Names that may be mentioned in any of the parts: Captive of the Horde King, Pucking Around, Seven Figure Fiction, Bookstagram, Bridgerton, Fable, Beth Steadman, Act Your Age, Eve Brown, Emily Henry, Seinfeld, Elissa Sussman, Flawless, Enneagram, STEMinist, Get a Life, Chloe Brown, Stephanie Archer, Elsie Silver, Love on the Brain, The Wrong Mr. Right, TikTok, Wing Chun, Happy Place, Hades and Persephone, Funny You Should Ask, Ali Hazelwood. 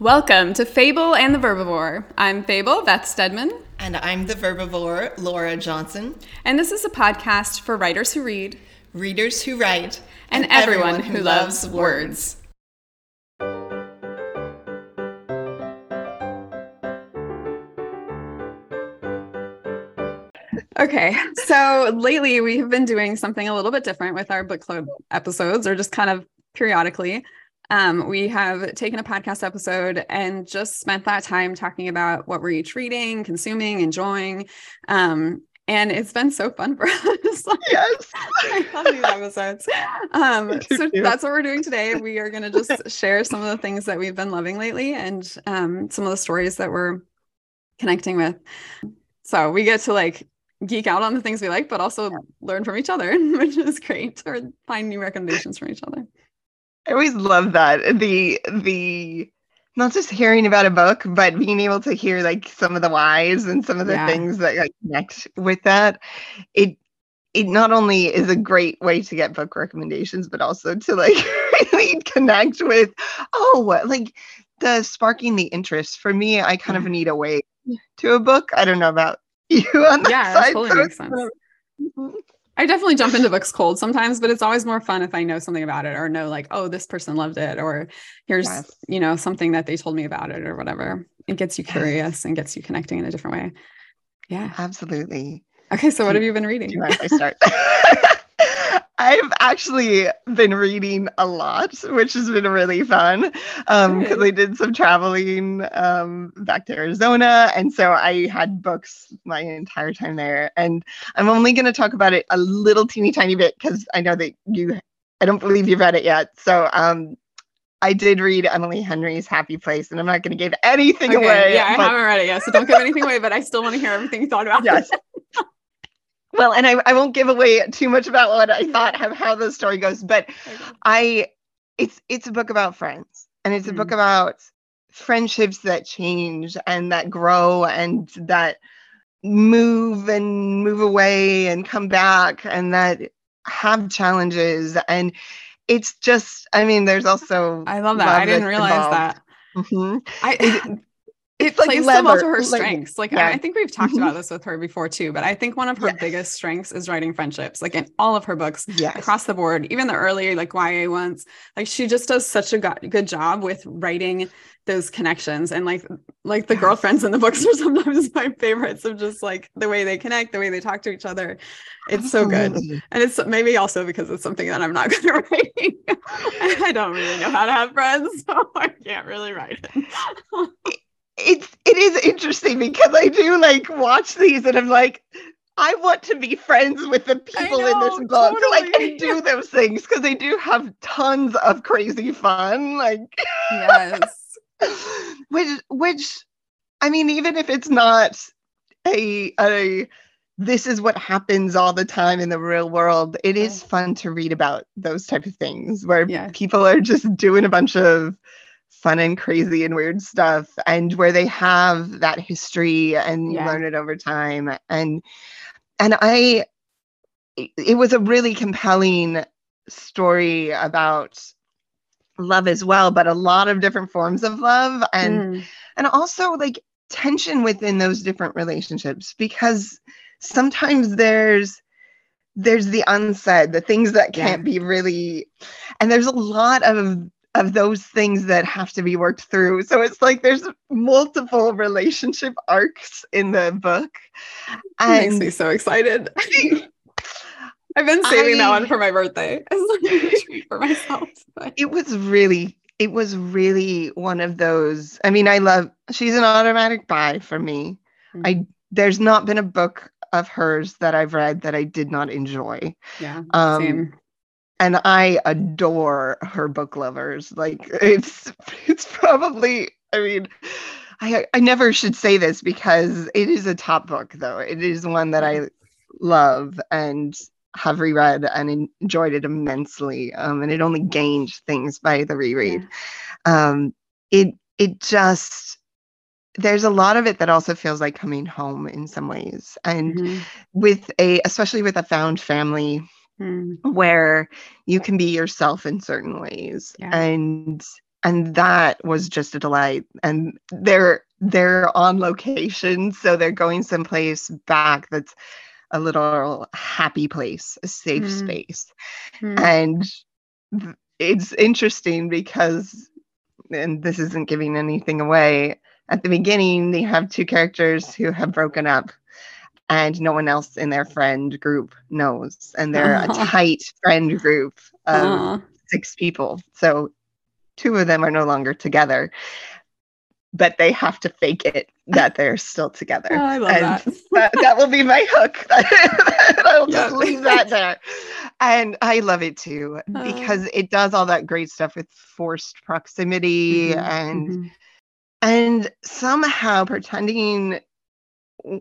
Welcome to Fable and the Verbivore. I'm Fable, Beth Steadman. And I'm the Verbivore, Laura Johnson. And this is a podcast for writers who read, readers who write, and everyone who loves words. Okay, so lately we have been doing something a little bit different with our book club episodes, or just kind of periodically. We have taken a podcast episode and just spent that time talking about what we're each reading, consuming, enjoying. And it's been so fun for us. Yes. I love these episodes. So that's what we're doing today. We are going to just share some of the things that we've been loving lately and some of the stories that we're connecting with. So we get to geek out on the things we like, but also learn from each other, which is great, or find new recommendations from each other. I always love that. The not just hearing about a book, but being able to hear some of the whys and some of the things that connect with that. It not only is a great way to get book recommendations, but also to really connect with, the sparking the interest. For me, I kind of need a way to a book. I don't know about you on that side. Yeah, totally makes sense. I definitely jump into books cold sometimes, but it's always more fun if I know something about it or know this person loved it, or here's, something that they told me about it or whatever. It gets you curious and gets you connecting in a different way. Yeah, absolutely. Okay. So what have you been reading? Do you mind if I start? I've actually been reading a lot, which has been really fun because I did some traveling back to Arizona. And so I had books my entire time there. And I'm only going to talk about it a little teeny tiny bit because I know that I don't believe you've read it yet. So I did read Emily Henry's Happy Place, and I'm not going to give anything away. Yeah, I haven't read it yet, so don't give anything away, but I still want to hear everything you thought about it. Well, and I won't give away too much about what I thought, how the story goes, but it's a book about friends, and it's a book about friendships that change and that grow and that move away and come back and that have challenges. And it's just, there's also, I love that. I didn't realize that. Mm-hmm. It plays so much of her strengths. I think we've talked about this with her before too, but I think one of her biggest strengths is writing friendships, in all of her books across the board, even the early YA ones, she just does such a good job with writing those connections. And the girlfriends in the books are sometimes my favorites of just the way they connect, the way they talk to each other. It's so good. And it's maybe also because it's something that I'm not good at writing. I don't really know how to have friends, so I can't really write it. It is interesting because I do watch these and I'm I want to be friends with the people in this book. Totally. I do those things because they do have tons of crazy fun. Yes. which even if it's not a this is what happens all the time in the real world, it is fun to read about those type of things where people are just doing a bunch of fun and crazy and weird stuff, and where they have that history and you learn it over time. And it was a really compelling story about love as well, but a lot of different forms of love and also tension within those different relationships, because sometimes there's the unsaid, the things that can't be really, and there's a lot of those things that have to be worked through. So it's there's multiple relationship arcs in the book. And it makes me so excited. I've been saving that one for my birthday. For myself. But. It was really one of those. She's an automatic buy for me. There's not been a book of hers that I've read that I did not enjoy. Yeah, same. And I adore her book lovers. It's probably, I never should say this because it is a top book, though. It is one that I love and have reread and enjoyed it immensely. And it only gained things by the reread. Yeah. There's a lot of it that also feels like coming home in some ways. And especially with a found family, where you can be yourself in certain ways, and And that was just a delight. And they're on location, so they're going someplace back that's a little happy place, a safe space. And it's interesting because, and this isn't giving anything away, at the beginning they have two characters who have broken up and no one else in their friend group knows. And they're a tight friend group of 6 people. So 2 of them are no longer together, but they have to fake it that they're still together. Oh, I love that will be my hook. I'll just leave that there. And I love it too, because it does all that great stuff with forced proximity and somehow pretending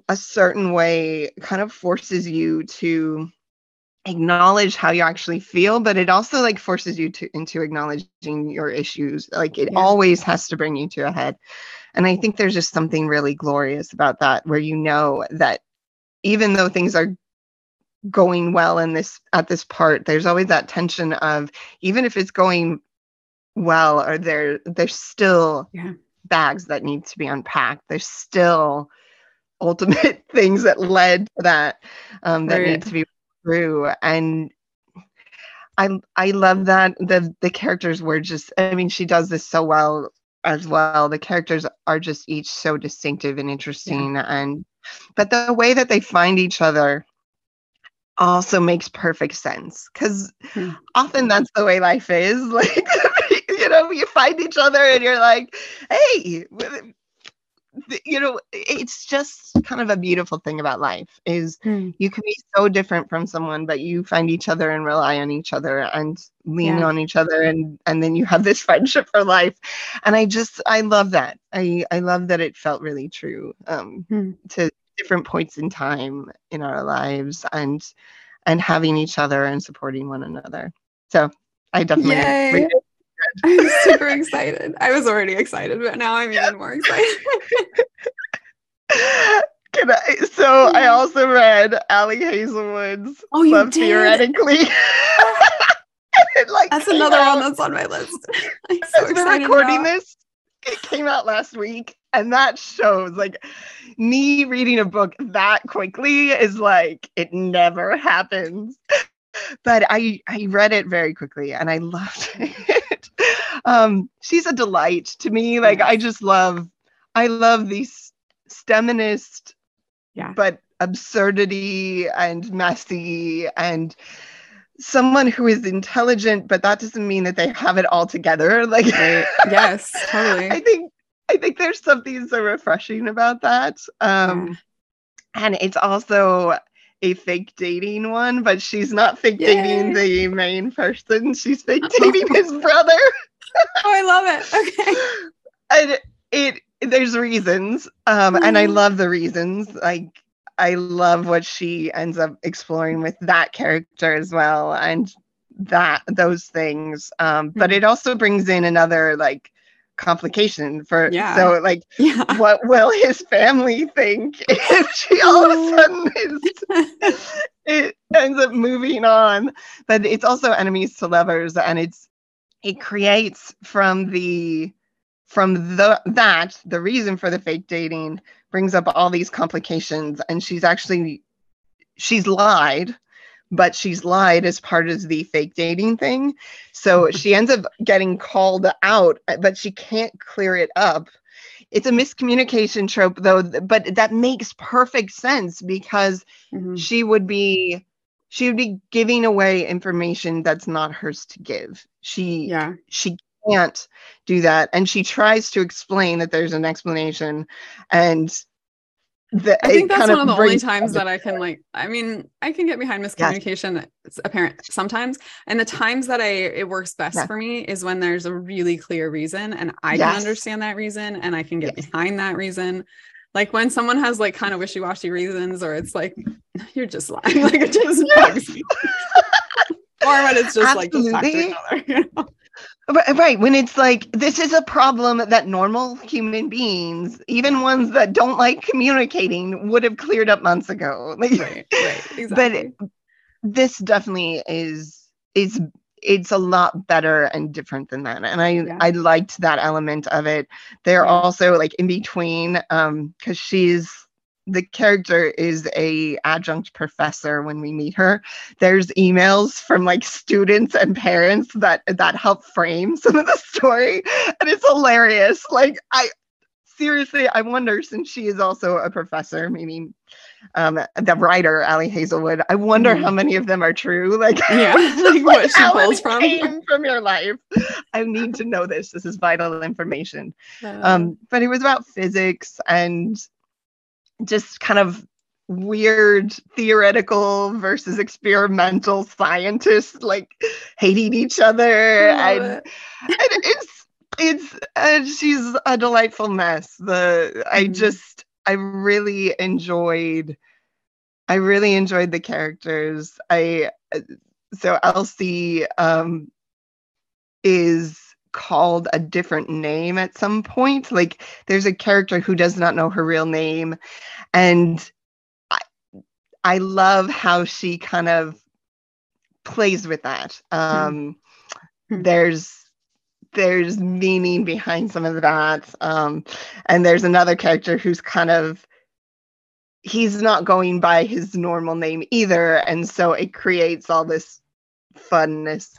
a certain way kind of forces you to acknowledge how you actually feel, but it also like forces you into acknowledging your issues. Like it always has to bring you to a head. And I think there's just something really glorious about that, where you know that even though things are going well at this part, there's always that tension of, even if it's going well, or there's still bags that need to be unpacked. There's still ultimate things that led to that that need to be through. And I love that the characters were just, I mean, she does this so well as well. The characters are just each so distinctive and interesting, but the way that they find each other also makes perfect sense, because often that's the way life is. Like, you know, you find each other and you're like, hey, you know, it's just kind of a beautiful thing about life is you can be so different from someone, but you find each other and rely on each other and lean on each other. And then you have this friendship for life. And I love that. I love that it felt really true to different points in time in our lives and having each other and supporting one another. So I definitely read it. I'm super excited. I was already excited, but now I'm even more excited. I also read Ali Hazelwood's Love Theoretically. That's another one that's on my list. I'm so excited. Recording this, it came out last week, and that shows, like, me reading a book that quickly is like, it never happens. But I read it very quickly and I loved it. She's a delight to me. Like, I love these STEMinist, but absurdity and messy, and someone who is intelligent, but that doesn't mean that they have it all together. Like, yes, totally. I think there's something so refreshing about that. And it's also a fake dating one, but she's not fake dating the main person. She's fake dating his brother. I love it. Okay. And there's reasons. And I love the reasons. Like, I love what she ends up exploring with that character as well. And those things. But it also brings in another, like, complication for what will his family think if she all of a sudden it ends up moving on. But it's also enemies to lovers, and it creates from the reason for the fake dating brings up all these complications. And she's lied as part of the fake dating thing. So she ends up getting called out, but she can't clear it up. It's a miscommunication trope, though, but that makes perfect sense, because she would be giving away information that's not hers to give. She can't do that. And she tries to explain that there's an explanation, and I think that's one of the only times that I can, like, I mean, I can get behind miscommunication. It's apparent sometimes. And the times that it works best for me is when there's a really clear reason, and I can understand that reason, and I can get behind that reason. Like, when someone has, like, kind of wishy-washy reasons, or it's like, you're just lying. Like, it just bugs me. Or when it's just like, just talk to each other, you know? Right. When it's like, this is a problem that normal human beings, even ones that don't like communicating, would have cleared up months ago. Like, right, exactly. But this definitely is it's a lot better and different than that. And I liked that element of it. They're also like in between, because the character is a adjunct professor when we meet her. There's emails from like students and parents that help frame some of the story. And it's hilarious. Like Seriously, I wonder, since she is also a professor, meaning the writer, Ali Hazelwood, I wonder how many of them are true. Like, like what she pulls from your life. I need to know this. This is vital information. But it was about physics and just kind of weird theoretical versus experimental scientists like hating each other. She's a delightful mess. I really enjoyed the characters. So Elsie is called a different name at some point. Like there's a character who does not know her real name, and I love how she kind of plays with that. There's meaning behind some of that. And there's another character who's he's not going by his normal name either. And so it creates all this funness,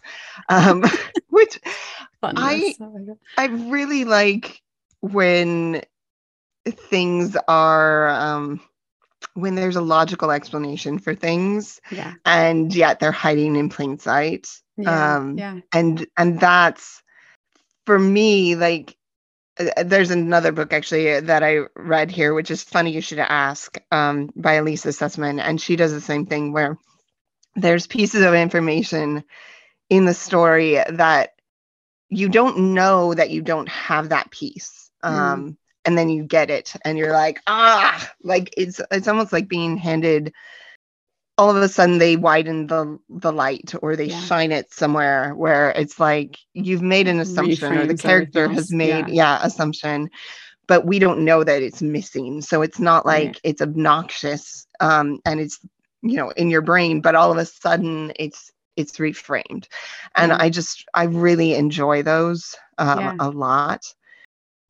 which I really like when things are, when there's a logical explanation for things and yet they're hiding in plain sight. And that's, for me, like, there's another book actually that I read here, which is Funny You Should Ask, by Elissa Sussman, and she does the same thing where there's pieces of information in the story that you don't know that you don't have that piece, and then you get it, and you're like, like it's almost like being handed. All of a sudden they widen the light, or they shine it somewhere where it's like you've made an assumption, or the character has made assumption, but we don't know that it's missing. So it's not like it's obnoxious and it's, in your brain, but all of a sudden it's reframed. And I really enjoy those a lot,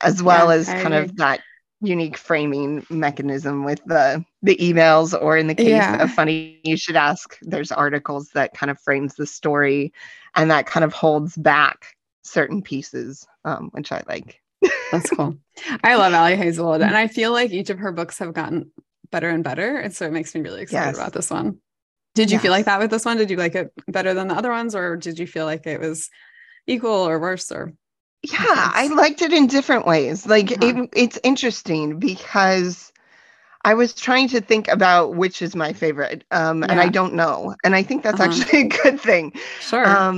as well as kind of that unique framing mechanism with the emails, or in the case of Funny You Should Ask, there's articles that kind of frames the story and that kind of holds back certain pieces, which I like. That's cool. I love Ali Hazelwood, and I feel like each of her books have gotten better and better, and so it makes me really excited about this one. Did you feel like that with this one? Did you like it better than the other ones, or did you feel like it was equal or worse? Or I liked it in different ways. Like it's interesting because I was trying to think about which is my favorite, and I don't know. And I think that's actually a good thing. Sure.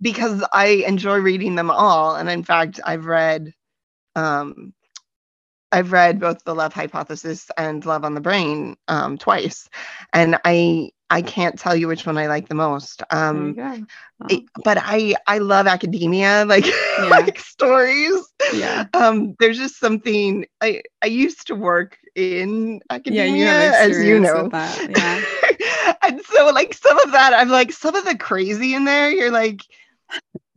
Because I enjoy reading them all. And in fact, I've read both The Love Hypothesis and Love on the Brain twice. And I can't tell you which one I like the most. But I love academia, like, like stories. Yeah. There's just something, I used to work in academia, as you know. That. Yeah. And so like some of that, I'm like, some of the crazy in there, you're like,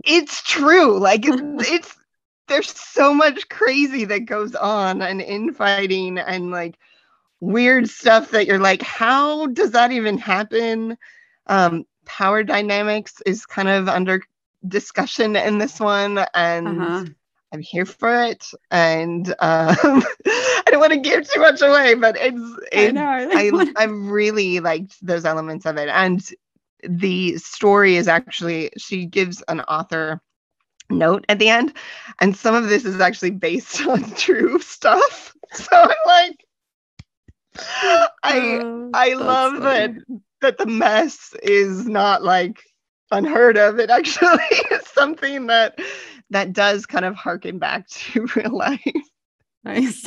it's true. Like there's so much crazy that goes on, and infighting, and like weird stuff that you're like, how does that even happen? Power dynamics is kind of under discussion in this one, and I'm here for it. And I don't want to give too much away, but I really liked those elements of it. And the story is actually, she gives an author note at the end, and some of this is actually based on true stuff. So I'm like, I love that the mess is not like unheard of. It actually is something that does kind of harken back to real life. Nice.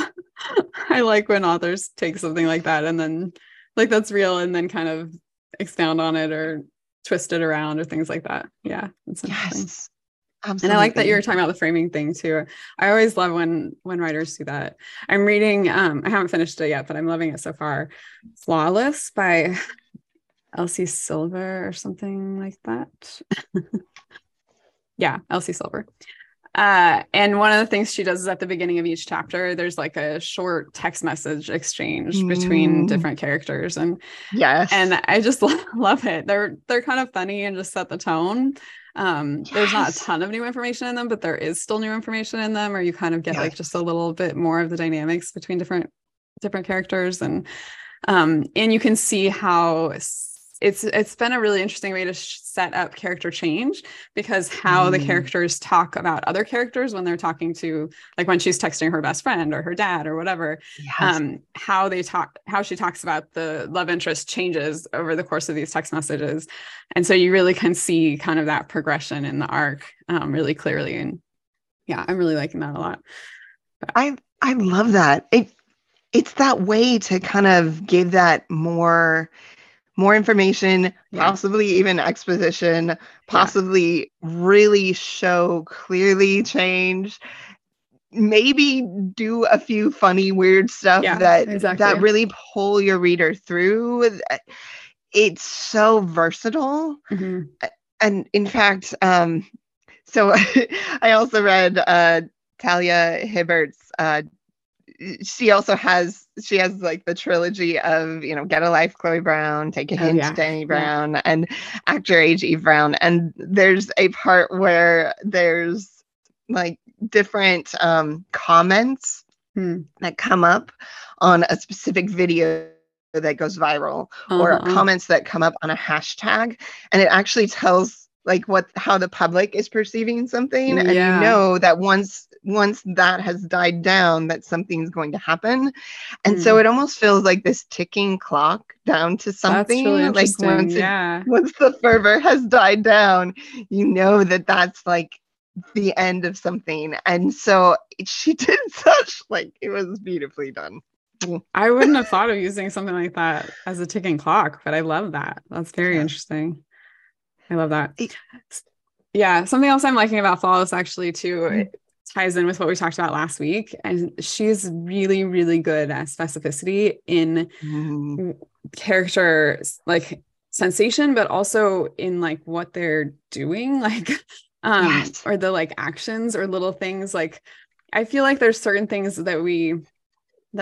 I like when authors take something like that and then like that's real and then kind of expound on it or twist it around or things like that. Yeah. Yes. Absolutely. And I like that you were talking about the framing thing too. I always love when writers do that. I'm reading, I haven't finished it yet, but I'm loving it so far. Flawless by Elsie Silver or something like that. Yeah, Elsie Silver. And one of the things she does is at the beginning of each chapter, there's like a short text message exchange between different characters. And yes, and I just love it. They're kind of funny and just set the tone. There's not a ton of new information in them, but there is still new information in them, or you kind of get like just a little bit more of the dynamics between different characters. And you can see how it's been a really interesting way to set up character change, because how the characters talk about other characters when they're talking to, like when she's texting her best friend or her dad or whatever, how she talks about the love interest changes over the course of these text messages. And so you really can see kind of that progression in the arc really clearly. And yeah, I'm really liking that a lot. But I love that. It's that way to kind of give that more information, possibly even exposition, possibly really show clearly change, maybe do a few funny, weird stuff that really pull your reader through. It's so versatile. Mm-hmm. And in fact, so I also read Talia Hibbert's she has like the trilogy of, Get a Life, Chloe Brown, Take a Hint, Danny Brown, and Act Your Age, Eve Brown. And there's a part where there's like different comments that come up on a specific video that goes viral, or comments that come up on a hashtag. And it actually tells like how the public is perceiving something. And you know that once that has died down, that something's going to happen. And so it almost feels like this ticking clock down to something. That's really like once the fervor has died down, that's like the end of something. And so she did it was beautifully done. I wouldn't have thought of using something like that as a ticking clock, but I love that. That's very interesting. I love that. Yeah. Something else I'm liking about Flawless actually too, it ties in with what we talked about last week. And she's really, really good at specificity in character like sensation, but also in like what they're doing, like, or the like actions or little things. Like, I feel like there's certain things that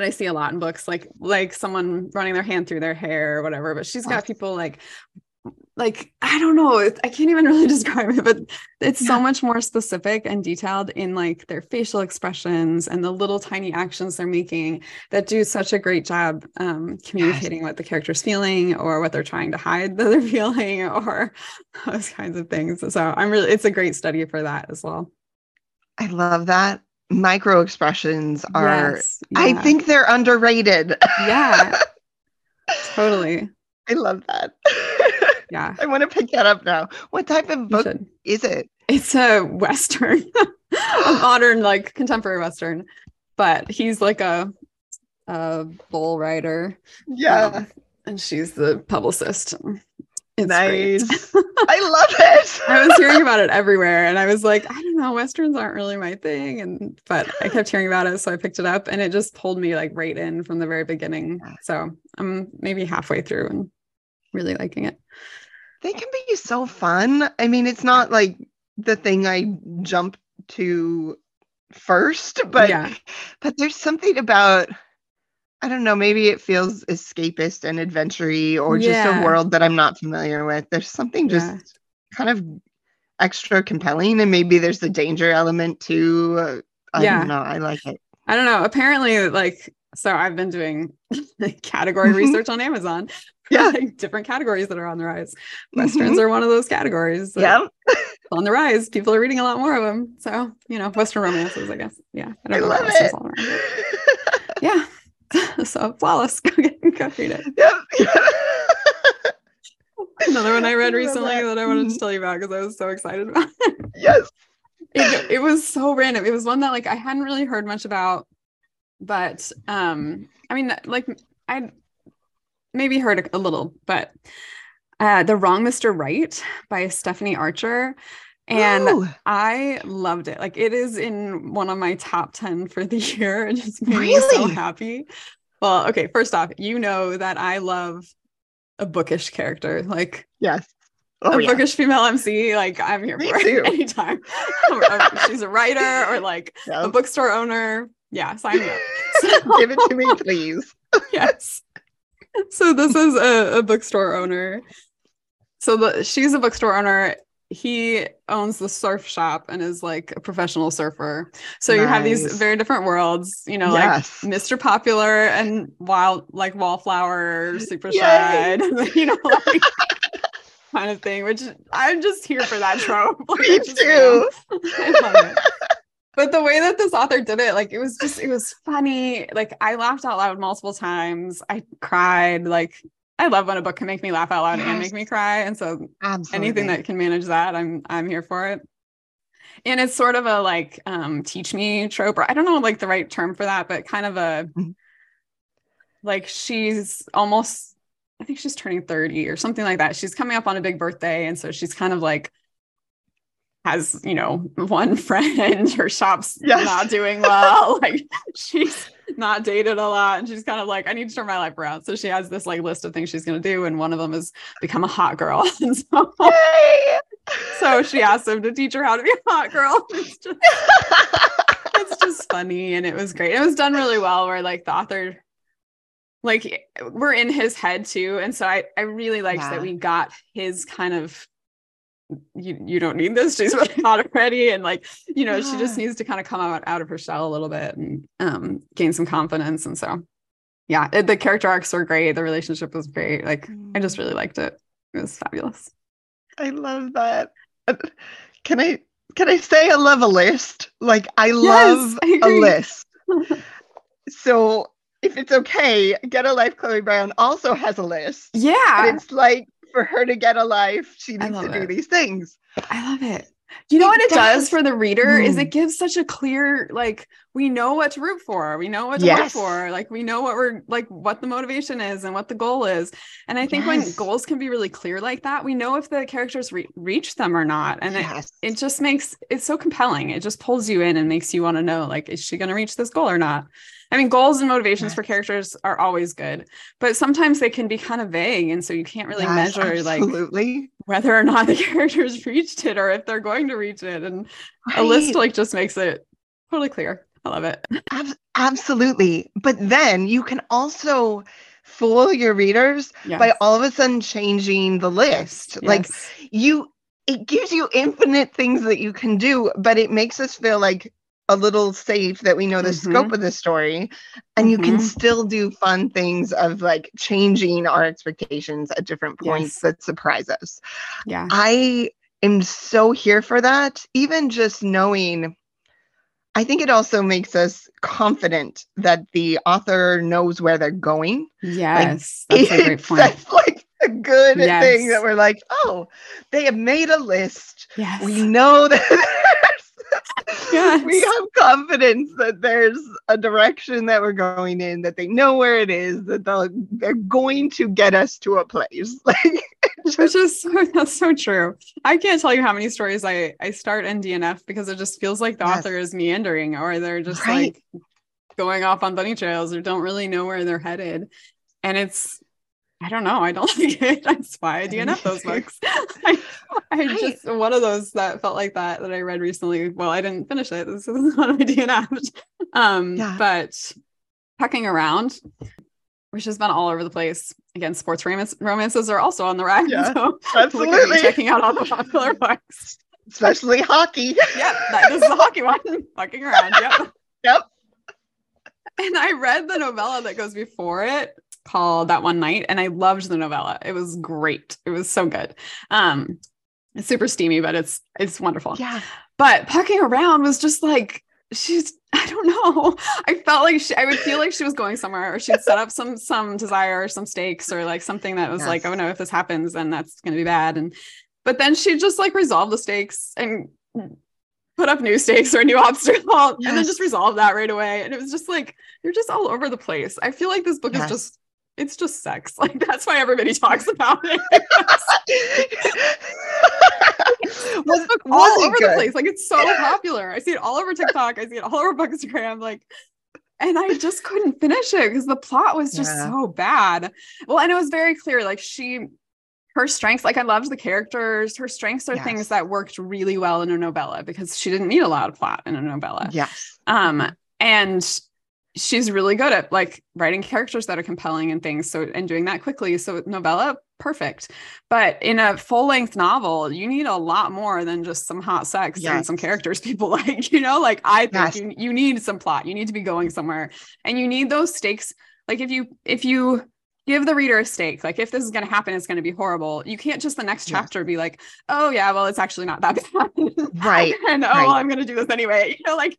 I see a lot in books, like someone running their hand through their hair or whatever, but she's got people like, I don't know, I can't even really describe it, but it's so much more specific and detailed in like their facial expressions and the little tiny actions they're making that do such a great job communicating what the character's feeling or what they're trying to hide that they're feeling or those kinds of things. So it's a great study for that as well. I love that. Micro expressions are, I think they're underrated. Yeah, totally. I love that. Yeah. I want to pick that up now. What type of book is it? It's a Western, a modern, like contemporary Western, but he's like a bull rider. Yeah. And she's the publicist. It's nice. I love it. I was hearing about it everywhere. And I was like, I don't know, Westerns aren't really my thing. But I kept hearing about it. So I picked it up and it just pulled me like right in from the very beginning. So I'm maybe halfway through and really liking it. They can be so fun. I mean, it's not like the thing I jump to first, but but there's something about, I don't know, maybe it feels escapist and adventure-y, or just a world that I'm not familiar with. There's something just kind of extra compelling, and maybe there's the danger element too. I don't know, I like it. I don't know, apparently like, so I've been doing category research on Amazon. Yeah, like different categories that are on the rise. Westerns are one of those categories. So on the rise. People are reading a lot more of them. So, Western romances, I guess. Yeah. I love it. Yeah. So Flawless, go read it. Yep. Another one I read recently that I wanted to tell you about because I was so excited about it. Yes. It was so random. It was one that like I hadn't really heard much about, but I mean, like I maybe heard a little, but The Wrong Mr. Right by Stephanie Archer. And I loved it. Like it is in one of my top 10 for the year. It just made me so happy. Well, okay. First off, that I love a bookish character. Like, yes. Oh, a yeah. bookish female MC, like I'm here Me for too. It anytime. She's a writer or like yes. a bookstore owner. Yeah, sign me up. So, give it to me, please. Yes. So this is a bookstore owner. So she's a bookstore owner. He owns the surf shop and is like a professional surfer. So nice. You have these very different worlds, you know, yes. like Mr. Popular and wild, like Wallflower, Super Yay. Shy, you know, like kind of thing, which I'm just here for that trope. Like, Me just, too. You know, I love it. But the way that this author did it, like, it was funny. Like, I laughed out loud multiple times. I cried. Like, I love when a book can make me laugh out loud yes. and make me cry. And so Absolutely. Anything that can manage that, I'm here for it. And it's sort of a, like, teach me trope, or I don't know, like, the right term for that, but kind of a, like, she's almost, I think she's turning 30 or something like that. She's coming up on a big birthday. And so she's kind of, like, has, you know, one friend, her shop's yes. not doing well, like she's not dated a lot, and she's kind of like, I need to turn my life around. So she has this like list of things she's going to do, and one of them is become a hot girl. And so she asked him to teach her how to be a hot girl. It's just funny, and it was great. It was done really well, where like the author, like we're in his head too, and so I really liked yeah. that we got his kind of you don't need this, she's hot already, and like, you know, yeah. she just needs to kind of come out of her shell a little bit and gain some confidence. And so yeah, the character arcs were great, the relationship was great, like I just really liked it. It was fabulous. I love that. Can I say I love a list? Like I love yes, I a list. So if it's okay, Get a Life Chloe Brown also has a list. Yeah. And it's like, for her to get a life, she needs to do these things. I love it. You know what it does for the reader is it gives such a clear, like, we know what to root for, we know what to yes. look for, like we know what we're like, what the motivation is and what the goal is. And I think yes. when goals can be really clear like that, we know if the characters reach them or not, and yes. it just makes it so compelling. It just pulls you in and makes you want to know, like, is she going to reach this goal or not? I mean, goals and motivations yes. for characters are always good, but sometimes they can be kind of vague. And so you can't really yes, measure absolutely. Like whether or not the characters reached it or if they're going to reach it. And right. a list like just makes it totally clear. I love it. Absolutely. But then you can also fool your readers yes. by all of a sudden changing the list. Yes. Like it gives you infinite things that you can do, but it makes us feel like a little safe that we know the mm-hmm. scope of the story, and you can still do fun things of like changing our expectations at different points yes. that surprise us. Yeah. I am so here for that. Even just knowing, I think it also makes us confident that the author knows where they're going. Yes. Like, that's a great point. That's like a good yes. thing that we're like, oh, they have made a list. Yes. We know that. Yes. We have confidence that there's a direction that we're going in, that they know where it is, that they're going to get us to a place. Like, that's so true. I can't tell you how many stories I start in DNF because it just feels like the yes. author is meandering, or they're just right. like going off on bunny trails, or don't really know where they're headed. And it's, I don't know. I don't like it. That's why I DNF those books. I just, one of those that felt like that I read recently. Well, I didn't finish it. This is one of my DNFs. Yeah. But Pucking Around, which has been all over the place. Again, sports romances are also on the rise. Yeah, so absolutely. Checking out all the popular books. Especially hockey. Yep. This is the hockey one. Pucking Around. Yep. Yep. And I read the novella that goes before it, called That One Night, and I loved the novella. It was great. It was so good. It's super steamy, but it's wonderful. Yeah. But Pucking Around was just like, I don't know. I felt like I would feel like she was going somewhere, or she'd set up some desire or some stakes, or like something that was yes. like, oh no, if this happens, then that's going to be bad. But then she just like resolved the stakes and put up new stakes or a new obstacle yes. and then just resolve that right away. And it was just like, you're just all over the place. I feel like this book yes. is just, it's just sex. Like, that's why everybody talks about it. This book all over the place. Like, it's so popular. I see it all over TikTok. I see it all over Bookstagram. Like, And I just couldn't finish it because the plot was just so bad. Well, and it was very clear, like her strengths, like I loved the characters. Her strengths are things that worked really well in a novella because she didn't need a lot of plot in a novella. Yes. And she's really good at like writing characters that are compelling and things. So, and doing that quickly. So novella, perfect. But in a full length novel, you need a lot more than just some hot sex and some characters people like, you know, like I think you need some plot, you need to be going somewhere and you need those stakes. Like if you give the reader a stake, like if this is going to happen, it's going to be horrible. You can't just the next chapter be like, oh yeah, well, it's actually not that bad. Right. And oh, well, I'm going to do this anyway. You know, like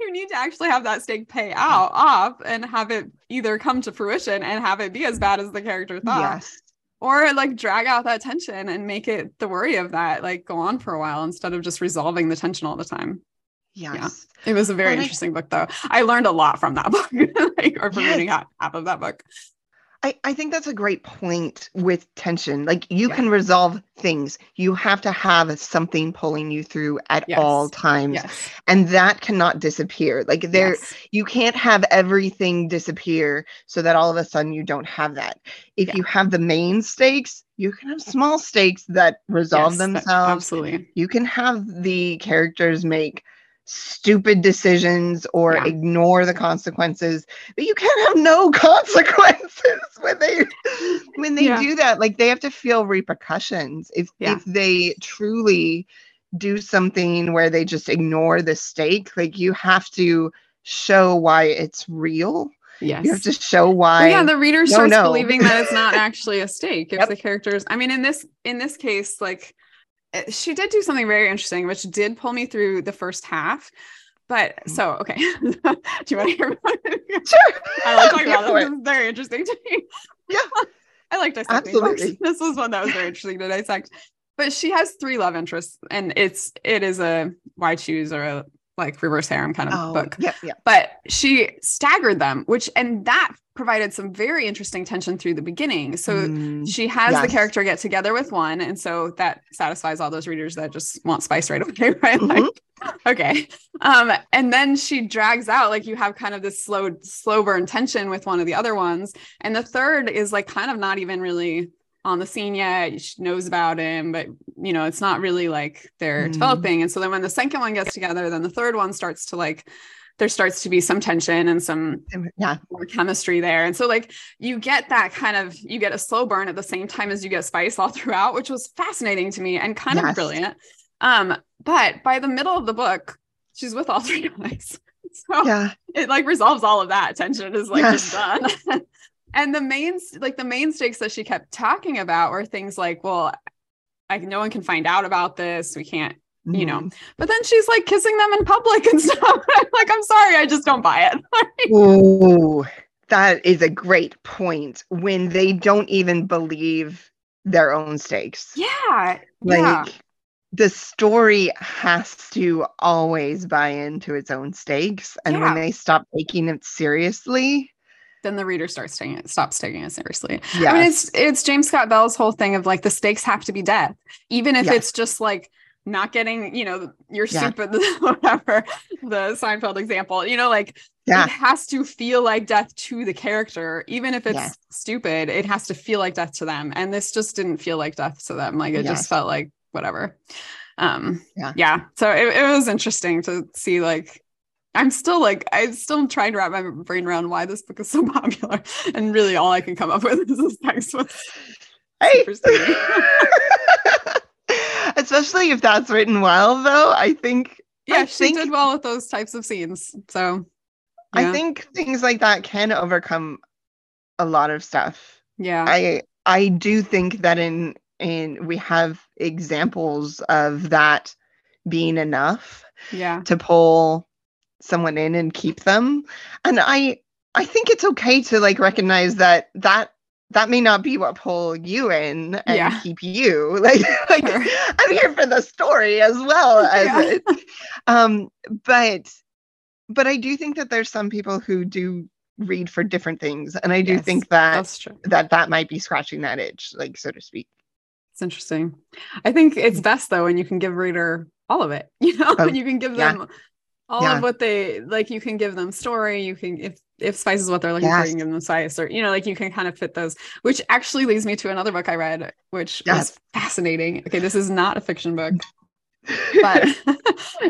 you need to actually have that stake pay out off and have it either come to fruition and have it be as bad as the character thought. Yes. Or like drag out that tension and make it the worry of that, like go on for a while instead of just resolving the tension all the time. Yes. Yeah. It was a very interesting book though. I learned a lot from that book or from reading half of that book. I think that's a great point with tension. Like you can resolve things. You have to have something pulling you through at all times. Yes. And that cannot disappear. Like you can't have everything disappear so that all of a sudden you don't have that. If you have the main stakes, you can have small stakes that resolve themselves. Absolutely. You can have the characters make stupid decisions or ignore the consequences, but you can't have no consequences when they do that. Like they have to feel repercussions if they truly do something where they just ignore the stake. Like you have to show why it's real. Yes. You have to show why. Well, the reader starts believing that it's not actually a stake. If the characters, I mean, in this case, like she did do something very interesting, which did pull me through the first half. But so, okay. Do you want to hear about it? Sure. I like talking about it. This is very interesting to me. Yeah. I like dissecting books. This was one that was very interesting to dissect. But she has 3 love interests and it is a why choose or a like reverse harem kind of book. Yeah, yeah. But she staggered them, and that provided some very interesting tension through the beginning. So she has the character get together with one. And so that satisfies all those readers that just want spice right away. Right. Mm-hmm. Like, okay. And then she drags out, like you have kind of this slow burn tension with one of the other ones. And the third is like, kind of not even really on the scene yet. She knows about him, but you know, it's not really like they're developing. And so then when the second one gets together, then the third one starts to like, there starts to be some tension and some more chemistry there. And so like you get that kind of, you get a slow burn at the same time as you get spice all throughout, which was fascinating to me and kind of brilliant. But by the middle of the book, she's with all 3 guys. So it like resolves all of that tension is like just done. And the main stakes that she kept talking about were things like, well, no one can find out about this. We can't, you know, but then she's like kissing them in public and stuff. I'm like, I'm sorry. I just don't buy it. Ooh, that is a great point when they don't even believe their own stakes. Yeah. Like the story has to always buy into its own stakes. And when they stop taking it seriously, then the reader stops taking it seriously. Yes. I mean, it's James Scott Bell's whole thing of like the stakes have to be death, even if it's just like not getting, you know, your soup or whatever, the Seinfeld example, you know, like it has to feel like death to the character, even if it's stupid, it has to feel like death to them. And this just didn't feel like death to them. Like it just felt like whatever. So it was interesting to see like, I'm still trying to wrap my brain around why this book is so popular. And really all I can come up with is this next one. Hey. Especially if that's written well, though, I think. Yeah, she did well with those types of scenes. So I think things like that can overcome a lot of stuff. Yeah. I do think that in we have examples of that being enough to pull someone in and keep them. And I think it's okay to like recognize that may not be what pull you in and keep you like sure. I'm here for the story as well as it. But I do think that there's some people who do read for different things. And I do think that might be scratching that itch, like, so to speak. It's interesting. I think it's best though, when you can give reader all of it, you know, and you can give them all of what they like. You can give them story. You can, if spice is what they're looking for, you can give them spice, or, you know, like you can kind of fit those, which actually leads me to another book I read, which was fascinating. Okay. This is not a fiction book, but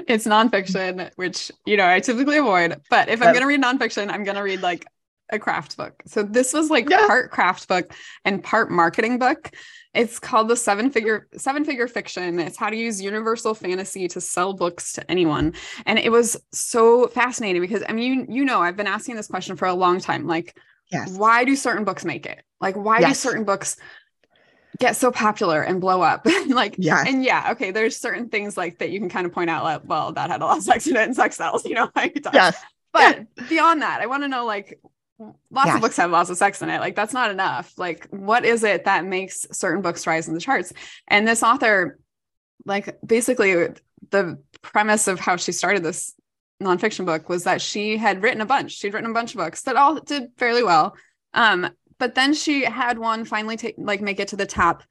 it's nonfiction, which, you know, I typically avoid, but if I'm going to read nonfiction, I'm going to read like a craft book. So this was like part craft book and part marketing book. It's called the Seven Figure Fiction. It's how to use universal fantasy to sell books to anyone. And it was so fascinating because, I mean, you know, I've been asking this question for a long time. Like, why do certain books make it? Like, why do certain books get so popular and blow up? Like, and okay, there's certain things like that you can kind of point out, like, well, that had a lot of sex in it and sex sells, you know, like, but beyond that, I want to know, like, lots of books have lots of sex in it. Like, that's not enough. Like, what is it that makes certain books rise in the charts? And this author, like, basically the premise of how she started this nonfiction book was that she had written a bunch. She'd written a bunch of books that all did fairly well. But then she had one finally make it to the top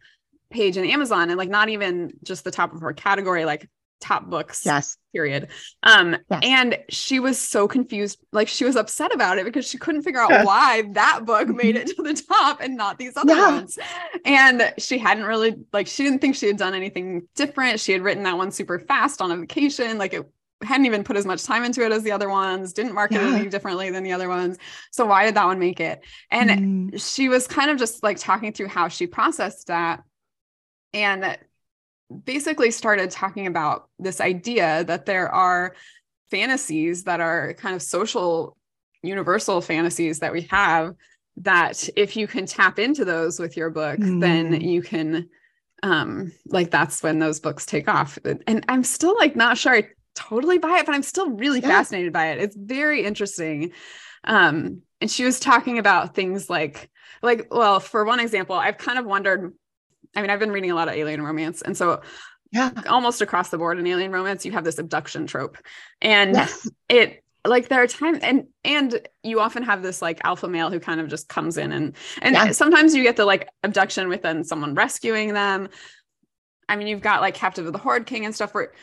page in Amazon, and like not even just the top of her category, like top books, period. And she was so confused. Like, she was upset about it because she couldn't figure out why that book made it to the top and not these other ones. And she hadn't really, like, she didn't think she had done anything different. She had written that one super fast on a vacation. Like, it hadn't even put as much time into it as the other ones, didn't market it any differently than the other ones. So why did that one make it? And she was kind of just like talking through how she processed that, and basically started talking about this idea that there are fantasies that are kind of social, universal fantasies that we have, that if you can tap into those with your book, then you can, like, that's when those books take off. And I'm still like, not sure I totally buy it, but I'm still really fascinated by it. It's very interesting. And she was talking about things like, well, for one example, I've kind of wondered, I mean, I've been reading a lot of alien romance. And so almost across the board in alien romance, you have this abduction trope, and it, like, there are times, and you often have this like alpha male who kind of just comes in, and sometimes you get the like abduction with then someone rescuing them. I mean, you've got like Captive of the Horde King and stuff where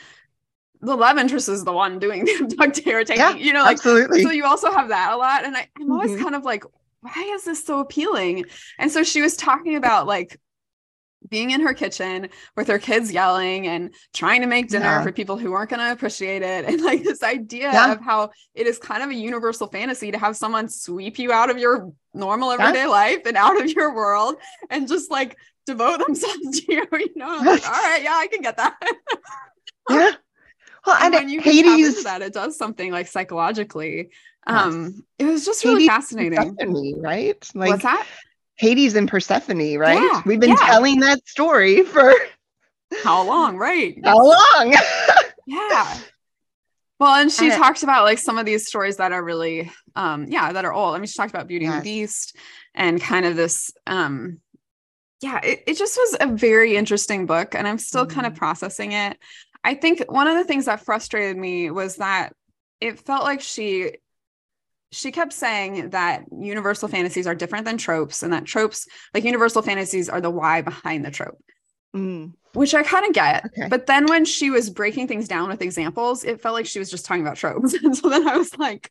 the love interest is the one doing the abducting or taking, you know, like, so you also have that a lot. And I'm always kind of like, why is this so appealing? And so she was talking about like being in her kitchen with her kids yelling and trying to make dinner for people who aren't going to appreciate it. And like this idea of how it is kind of a universal fantasy to have someone sweep you out of your normal everyday life and out of your world and just like devote themselves to you, you know, like, all right, yeah, I can get that. Well, and when you Hades can tap into that, it does something like psychologically. It was just Hades really fascinating. Right? Like, what's that? Hades and Persephone, right? Yeah, we've been telling that story for how long, right? How long? Well, and she talked about like some of these stories that are really, that are old. I mean, she talked about Beauty and the Beast and kind of this, it just was a very interesting book, and I'm still kind of processing it. I think one of the things that frustrated me was that it felt like she kept saying that universal fantasies are different than tropes, and that tropes, like universal fantasies, are the why behind the trope, which I kind of get. But then when she was breaking things down with examples, it felt like she was just talking about tropes. And so then I was like,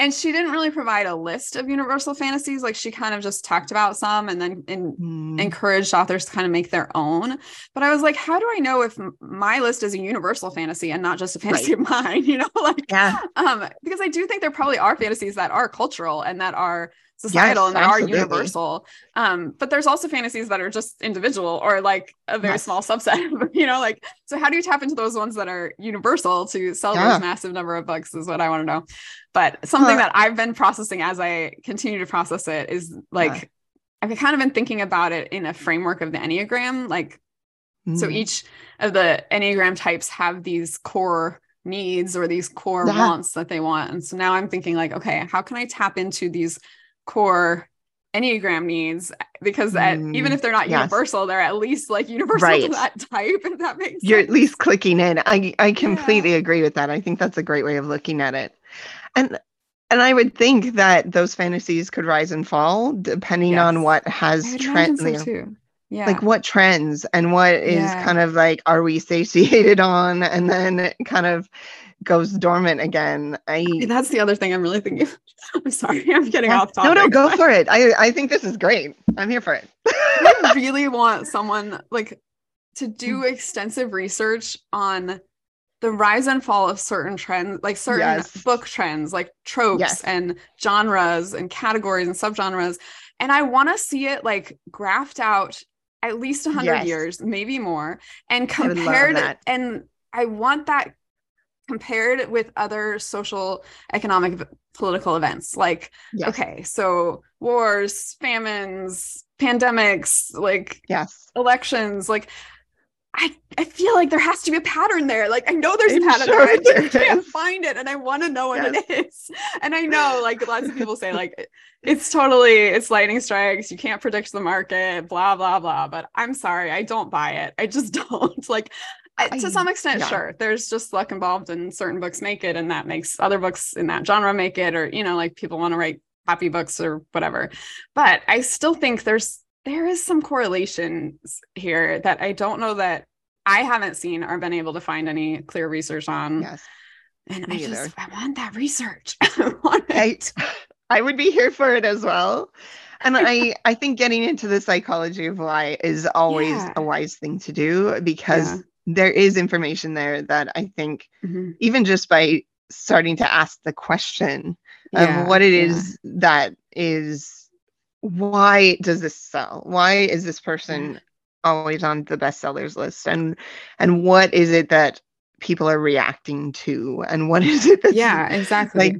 and she didn't really provide a list of universal fantasies. Like, she kind of just talked about some and then encouraged authors to kind of make their own. But I was like, how do I know if my list is a universal fantasy and not just a fantasy of mine, you know, like, because I do think there probably are fantasies that are cultural and that are societal and that are universal. But there's also fantasies that are just individual or like a very small subset, you know, like, so how do you tap into those ones that are universal to sell this massive number of books is what I want to know. But something that I've been processing as I continue to process it is like, I've kind of been thinking about it in a framework of the Enneagram. Like, so each of the Enneagram types have these core needs or these core wants that they want. And so now I'm thinking like, okay, how can I tap into these core Enneagram needs, because that, even if they're not universal, they're at least like universal to that type, if that makes sense. You're at least clicking in. I completely agree with that. I think that's a great way of looking at it. And I would think that those fantasies could rise and fall depending on what has trends. Like what trends and what is kind of like, are we satiated on? And then kind of goes dormant again. That's the other thing I'm really thinking. I'm sorry, I'm getting off topic. No, go for it. I think this is great. I'm here for it. I really want someone like to do extensive research on the rise and fall of certain trends, like certain book trends, like tropes and genres and categories and subgenres. And I want to see it like graphed out at least 100 years, maybe more, and compared. And I want that compared with other social, economic, political events. Like, okay, so wars, famines, pandemics, like elections, like I feel like there has to be a pattern there. Like, I know there's a pattern there. I can't find it. And I want to know what it is. And I know, like, lots of people say, like, it's lightning strikes. You can't predict the market, blah, blah, blah. But I'm sorry, I don't buy it. I just don't. Like, to some extent, sure, there's just luck involved, and certain books make it, and that makes other books in that genre make it, or, you know, like, people want to write happy books or whatever. But I still think there is some correlations here that I don't know that I haven't seen or been able to find any clear research on. Yes. And I want that research. I want it. I would be here for it as well. And I think getting into the psychology of why is always a wise thing to do, because there is information there that I think even just by starting to ask the question of what it is that is, why does this sell? Why is this person always on the bestsellers list? And what is it that people are reacting to? And what is it that's like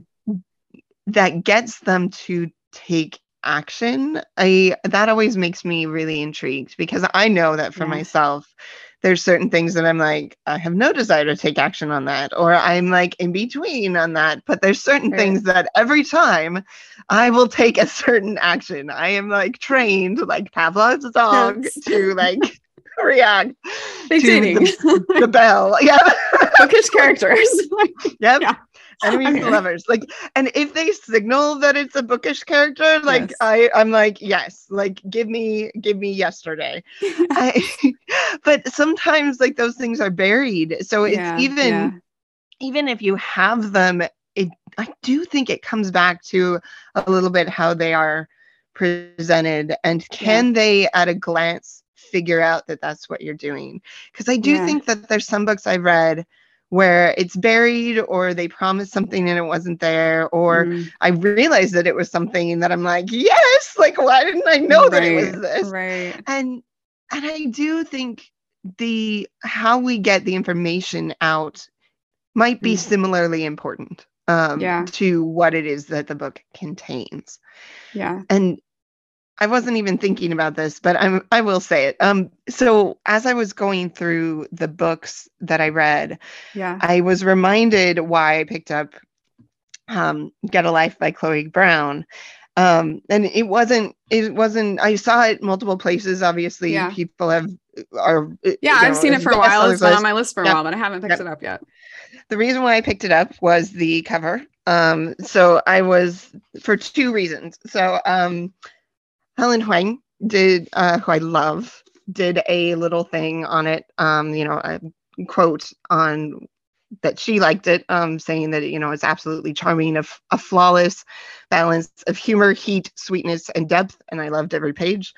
that gets them to take action? That always makes me really intrigued, because I know that for myself, there's certain things that I'm like, I have no desire to take action on that, or I'm like in between on that. But there's certain things that every time I will take a certain action. I am like trained, like Pavlov's dog, to like react to the bell. Yeah. Bookish characters. Yep. Yeah. Enemies and lovers. Like, and if they signal that it's a bookish character, like I'm like, yes, like give me yesterday. But sometimes like those things are buried. So it's even if you have them, I do think it comes back to a little bit how they are presented, and can they at a glance figure out that that's what you're doing? Because I do think that there's some books I've read where it's buried, or they promised something and it wasn't there, or I realized that it was something that I'm like, yes, like, why didn't I know that it was this? Right. And I do think how we get the information out might be similarly important to what it is that the book contains. Yeah. And I wasn't even thinking about this, but I will say it. So as I was going through the books that I read, I was reminded why I picked up Get a Life by Chloe Brown. And it wasn't, I saw it multiple places. Obviously people I've seen it for a while. It's been on my list for a while, but I haven't picked it up yet. The reason why I picked it up was the cover. So I was, for two reasons. So, Helen Huang who I love, did a little thing on it, a quote on that she liked it, saying that, it's absolutely charming, a flawless balance of humor, heat, sweetness, and depth. And I loved every page.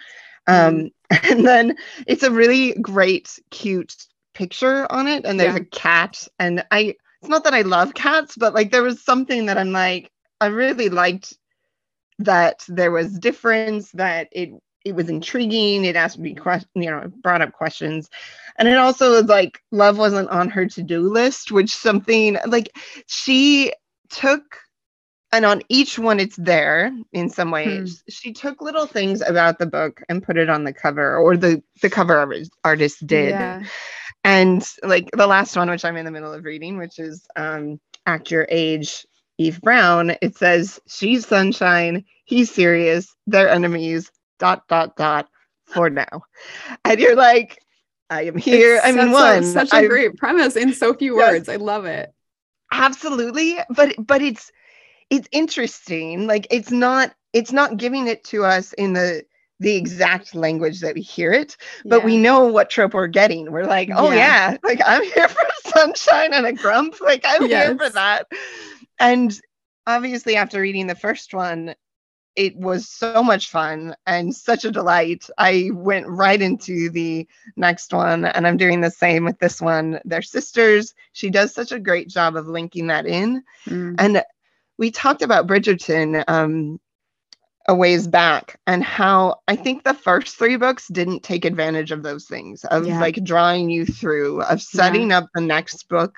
And then it's a really great, cute picture on it. And there's a cat. And it's not that I love cats, but like there was something that I'm like, I really liked that there was difference, that it was intriguing, it asked me questions, it brought up questions. And it also was like, love wasn't on her to-do list, which something like she took, and on each one it's there in some ways, she took little things about the book and put it on the cover, or the cover artist did. Yeah. And like the last one, which I'm in the middle of reading, which is Act Your Age, Eve Brown, it says, she's sunshine, he's serious, they're enemies, ... for now. And you're like, I am here. It's such a great premise in so few words. I love it. Absolutely. But it's interesting. Like it's not giving it to us in the the exact language that we hear it, but we know what trope we're getting. We're like, oh yeah, like I'm here for sunshine and a grump. Like I'm here for that. And obviously after reading the first one, it was so much fun and such a delight. I went right into the next one, and I'm doing the same with this one. They're sisters. She does such a great job of linking that in. Mm. And we talked about Bridgerton a ways back, and how I think the first three books didn't take advantage of those things, of like drawing you through, of setting up the next book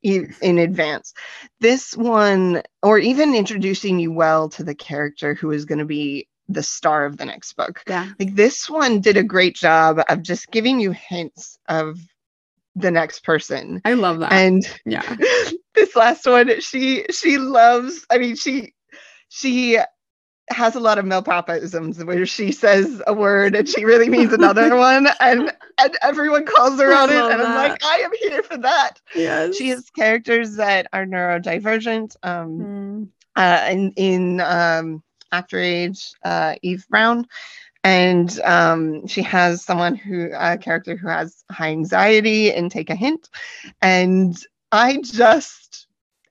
in advance. This one, or even introducing you well to the character who is going to be the star of the next book. Yeah. Like this one did a great job of just giving you hints of the next person. I love that. And yeah, this last one, she loves, I mean, she has a lot of Mel Papaisms where she says a word and she really means another one, and everyone calls her on it, and I'm like, I am here for that. Yes. She has characters that are neurodivergent. In Act Your Age, Eve Brown, and she has someone who, a character who has high anxiety and Take a Hint, and I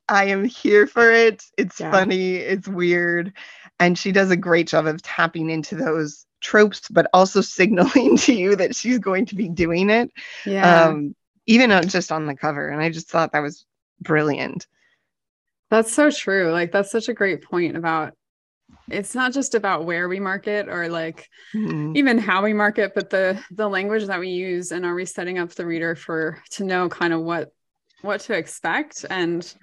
am here for it. It's funny, it's weird. And she does a great job of tapping into those tropes, but also signaling to you that she's going to be doing it, even just on the cover. And I just thought that was brilliant. That's so true. Like, that's such a great point about, it's not just about where we market or like even how we market, but the language that we use, and are we setting up the reader to know kind of what to expect, and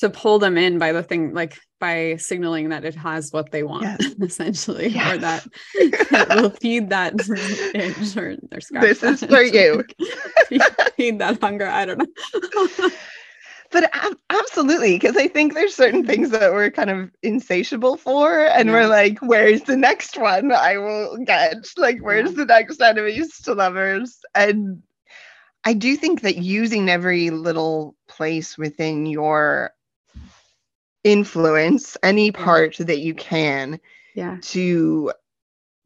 to pull them in by the thing, like by signaling that it has what they want, essentially, or that it will feed that itch or scratch. This is for you. feed that hunger. I don't know. But absolutely, because I think there's certain things that we're kind of insatiable for, and we're like, where's the next one I will get? Like, where's the next enemies to lovers? And I do think that using every little place within your influence, any part that you can, to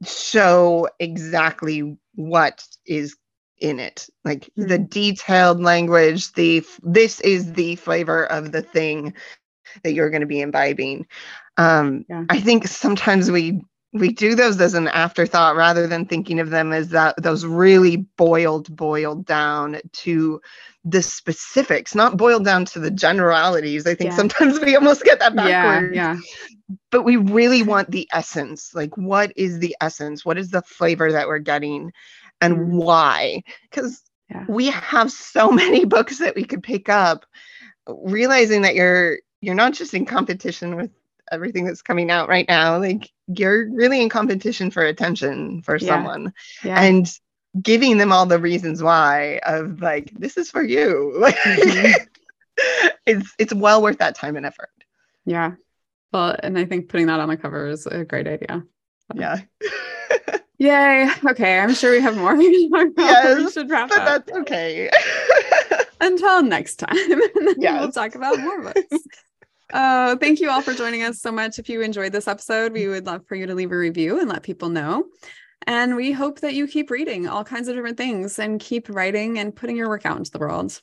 show exactly what is in it, like the detailed language, this is the flavor of the thing that you're going to be imbibing. I think sometimes we do those as an afterthought, rather than thinking of them as that those really boiled down to the specifics, not boiled down to the generalities. I think sometimes we almost get that backwards. But we really want the essence. Like, what is the essence? What is the flavor that we're getting, and why? Because we have so many books that we could pick up, realizing that you're not just in competition with everything that's coming out right now. Like, you're really in competition for attention for someone, and giving them all the reasons why of like, this is for you. Like, it's well worth that time and effort. Yeah. Well, and I think putting that on the cover is a great idea. Yeah. Yay. Okay. I'm sure we have more. We should wrap up. That's okay. Until next time. We'll talk about more books. Thank you all for joining us so much. If you enjoyed this episode, we would love for you to leave a review and let people know. And we hope that you keep reading all kinds of different things and keep writing and putting your work out into the world.